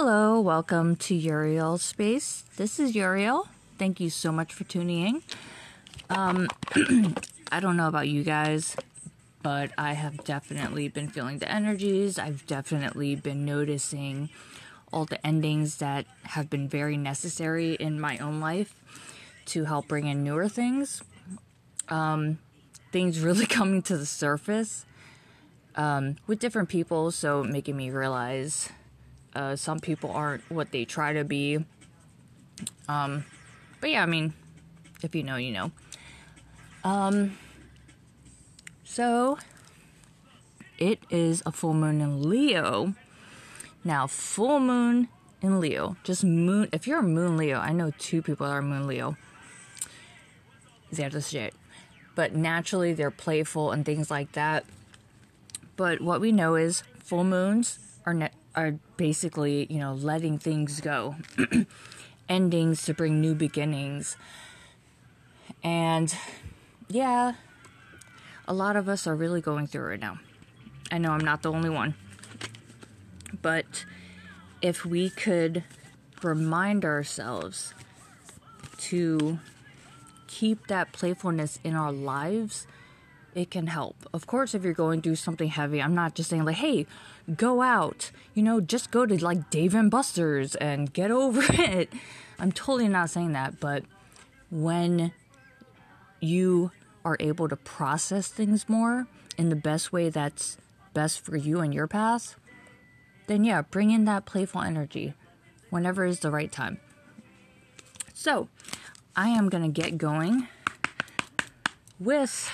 Hello, welcome to Uriel Space. This is Uriel. Thank you so much for tuning in. I don't know about you guys, but I have definitely been feeling the energies. I've definitely been noticing all the endings that have been very necessary in my own life to help bring in newer things. Things really coming to the surface with different people, so making me realize some people aren't what they try to be. But yeah, I mean, if you know, you know. So, it is a full moon in Leo. Now, full moon in Leo. Just moon. If you're a moon Leo, I know two people that are moon Leo. They're just shit. But naturally, they're playful and things like that. But what we know is full moons are basically, you know, letting things go. Endings to bring new beginnings. And yeah, a lot of us are really going through it right now. I know I'm not the only one. But if we could remind ourselves to keep that playfulness in our lives, it can help. Of course, if you're going through something heavy, I'm not just saying like, hey, go out, you know, just go to like Dave and Buster's and get over it. I'm totally not saying that, but when you are able to process things more in the best way that's best for you and your path, then yeah, bring in that playful energy whenever is the right time. So, I am going to get going with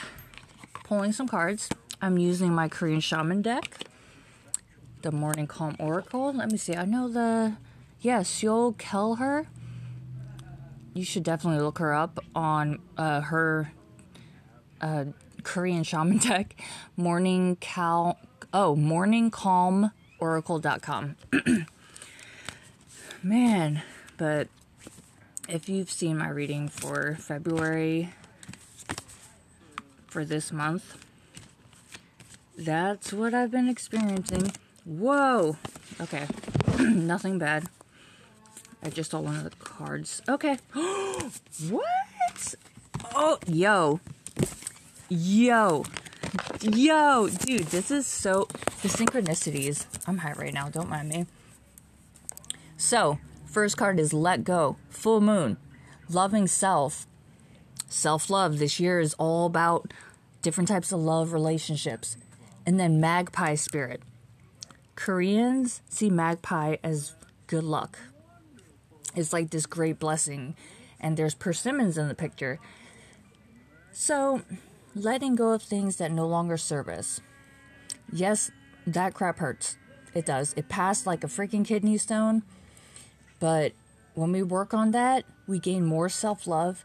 pulling some cards. I'm using my Korean Shaman deck, the Morning Calm Oracle. Let me see. I know the, yeah, Seol Kelher. You should definitely look her up on her Korean Shaman deck, MorningCalmOracle.com. Man, but if you've seen my reading for February, for this month, that's what I've been experiencing. Whoa! Okay. Nothing bad. I just saw one of the cards. Okay. What? Oh, yo. Yo. Dude, this is so... The synchronicities. I'm high right now. Don't mind me. So, first card is Let Go. Full Moon. Loving Self. Self-love. This year is all about different types of love relationships. And then Magpie Spirit. Koreans see magpie as good luck. It's like this great blessing. And there's persimmons in the picture. So, letting go of things that no longer serve us. Yes, that crap hurts. It does. It passed like a freaking kidney stone. But when we work on that, we gain more self-love.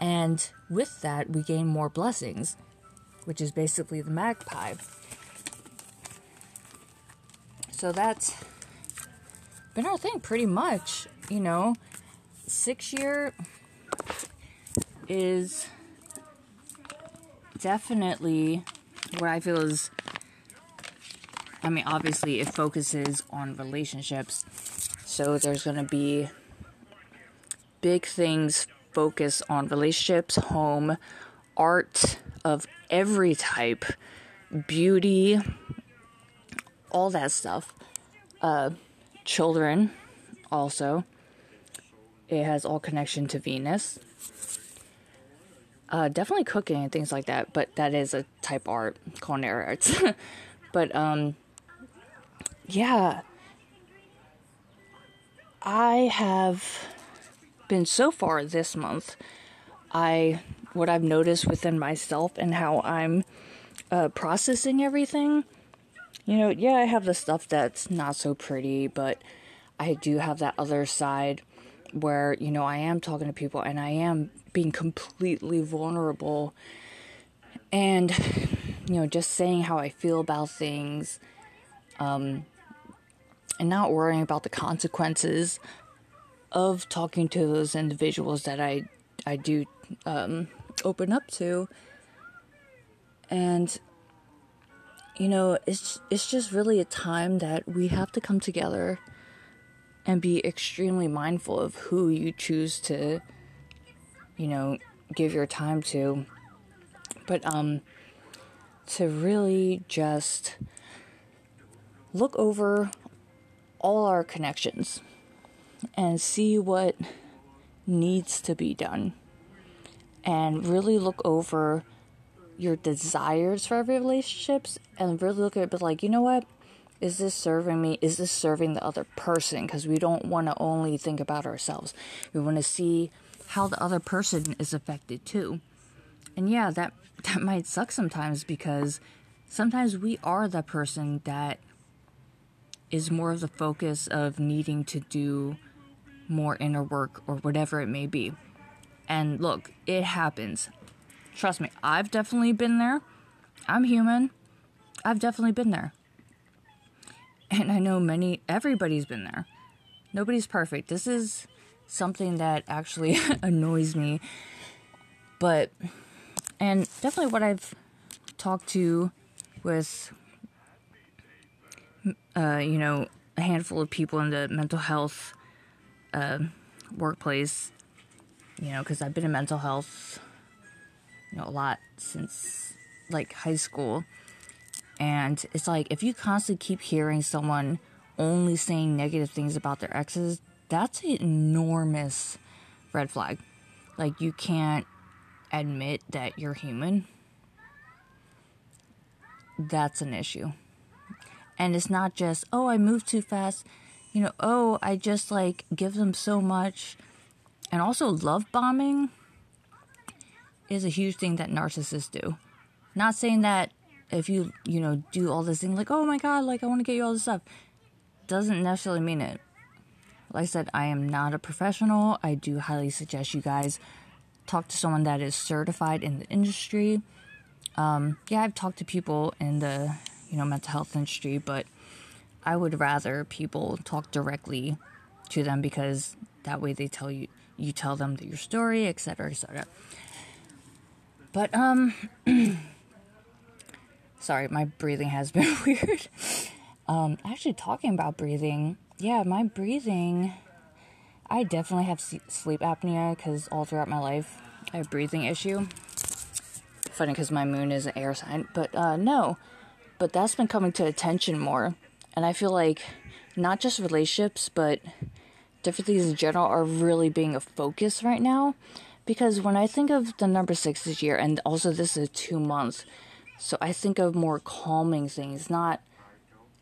And with that, we gain more blessings, which is basically the magpie. So that's been our thing pretty much, you know. 6 year is definitely what I feel is, I mean, obviously it focuses on relationships. So there's going to be big things focus on relationships, home, art of every type, beauty, all that stuff. Children, also. It has all connection to Venus. Definitely cooking and things like that, but that is a type art, culinary arts. But, yeah. I have been so far this month, what I've noticed within myself and how I'm processing everything. You know, yeah, I have the stuff that's not so pretty, but I do have that other side where, you know, I am talking to people and I am being completely vulnerable and, you know, just saying how I feel about things, and not worrying about the consequences of talking to those individuals that I do open up to. And, you know, it's just really a time that we have to come together and be extremely mindful of who you choose to, you know, give your time to. But to really just look over all our connections and see what needs to be done. And really look over your desires for every relationships and really look at it like, you know what? Is this serving me? Is this serving the other person? Because we don't want to only think about ourselves. We want to see how the other person is affected too. And yeah, that might suck sometimes, because sometimes we are the person that is more of the focus of needing to do more inner work or whatever it may be. And look, it happens. Trust me, I've definitely been there. I'm human. I've definitely been there. And I know everybody's been there. Nobody's perfect. This is something that actually annoys me. But, and definitely what I've talked to with, you know, a handful of people in the mental health workplace, you know, because I've been in mental health, you know, a lot since, like, high school. And it's like, if you constantly keep hearing someone only saying negative things about their exes, that's an enormous red flag. Like, you can't admit that you're human. That's an issue. And it's not just, oh, I moved too fast. You know, oh, I just, like, give them so much. And also, love bombing is a huge thing that narcissists do. Not saying that if you, you know, do all this thing, like, oh my god, like, I want to get you all this stuff, doesn't necessarily mean it. Like I said, I am not a professional. I do highly suggest you guys talk to someone that is certified in the industry. Yeah, I've talked to people in the, you know, mental health industry, but I would rather people talk directly to them, because that way they tell you, you tell them your story, etc., etc. But, sorry, my breathing has been weird. Actually, talking about breathing, yeah, my breathing, I definitely have sleep apnea, because all throughout my life, I have a breathing issue. Funny, because my moon is an air sign, but, no. But that's been coming to attention more, and I feel like not just relationships, but different things in general are really being a focus right now. Because when I think of the number 6 this year, and also this is 2 months, so I think of more calming things. Not,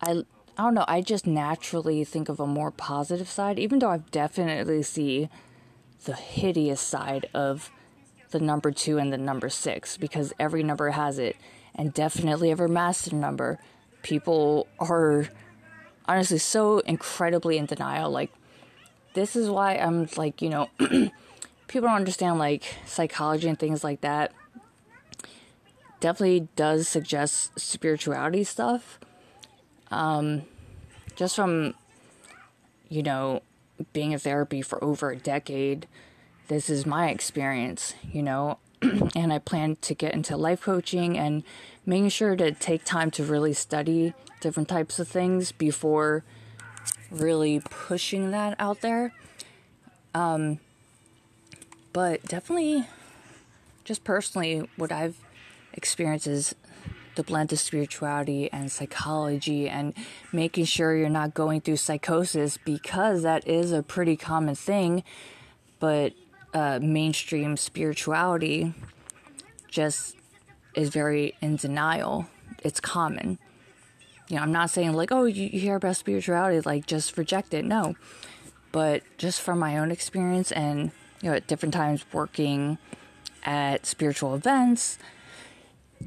I don't know, I just naturally think of a more positive side, even though I definitely see the hideous side of the number 2 and the number 6, because every number has it, and definitely every master number. People are honestly so incredibly in denial. Like, this is why I'm like, you know, people don't understand, like, psychology and things like that. Definitely does suggest spirituality stuff. Just from, you know, being in therapy for over a decade, this is my experience, you know. And I plan to get into life coaching and making sure to take time to really study different types of things before really pushing that out there. But definitely, just personally, what I've experienced is the blend of spirituality and psychology, and making sure you're not going through psychosis, because that is a pretty common thing. But mainstream spirituality just is very in denial. It's common. You know, I'm not saying, like, oh, you hear about spirituality, like, just reject it. No. But just from my own experience, and, you know, at different times working at spiritual events,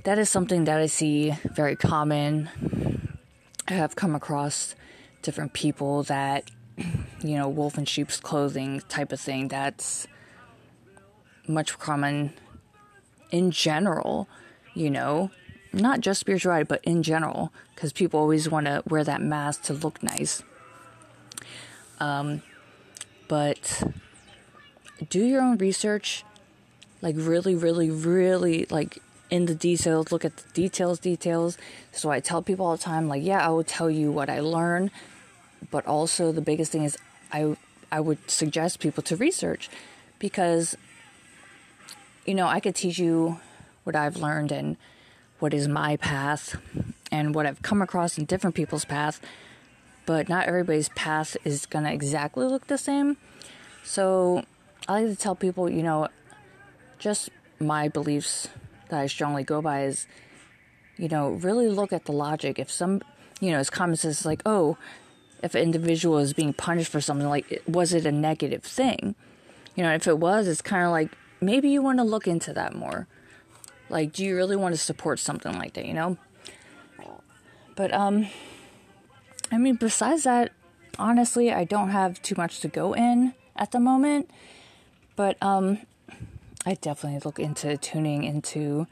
that is something that I see very common. I have come across different people that, you know, wolf in sheep's clothing type of thing. That's much common in general, you know, not just spirituality, but in general, because people always want to wear that mask to look nice. But do your own research, like, really, really, really, like, in the details, look at the details. So I tell people all the time, like, yeah, I will tell you what I learn, but also the biggest thing is I would suggest people to research, because, you know, I could teach you what I've learned and what is my path and what I've come across in different people's path, but not everybody's path is going to exactly look the same. So I like to tell people, you know, just my beliefs that I strongly go by is, you know, really look at the logic. If some, you know, it's common sense, like, oh, if an individual is being punished for something, like, was it a negative thing? You know, if it was, it's kind of like, maybe you want to look into that more. Like, do you really want to support something like that, you know? But, I mean, besides that, honestly, I don't have too much to go in at the moment. But, I definitely look into tuning into,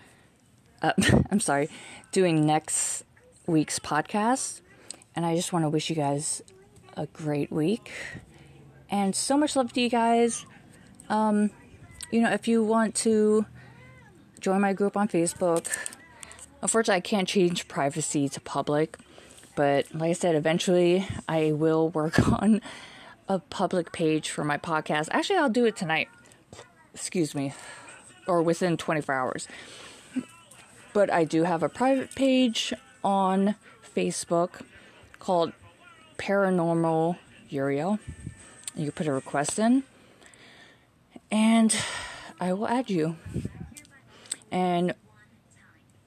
doing next week's podcast. And I just want to wish you guys a great week. And so much love to you guys. You know, if you want to join my group on Facebook. Unfortunately, I can't change privacy to public. But like I said, eventually I will work on a public page for my podcast. Actually, I'll do it tonight. Excuse me. Or within 24 hours. But I do have a private page on Facebook called Paranormal Uriel. You put a request in, and I will add you. And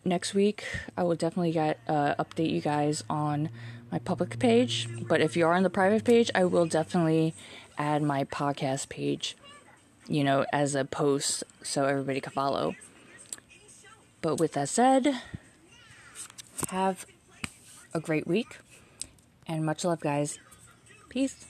next week, I will definitely update you guys on my public page. But if you are on the private page, I will definitely add my podcast page, you know, as a post so everybody can follow. But with that said, have a great week. And much love, guys. Peace.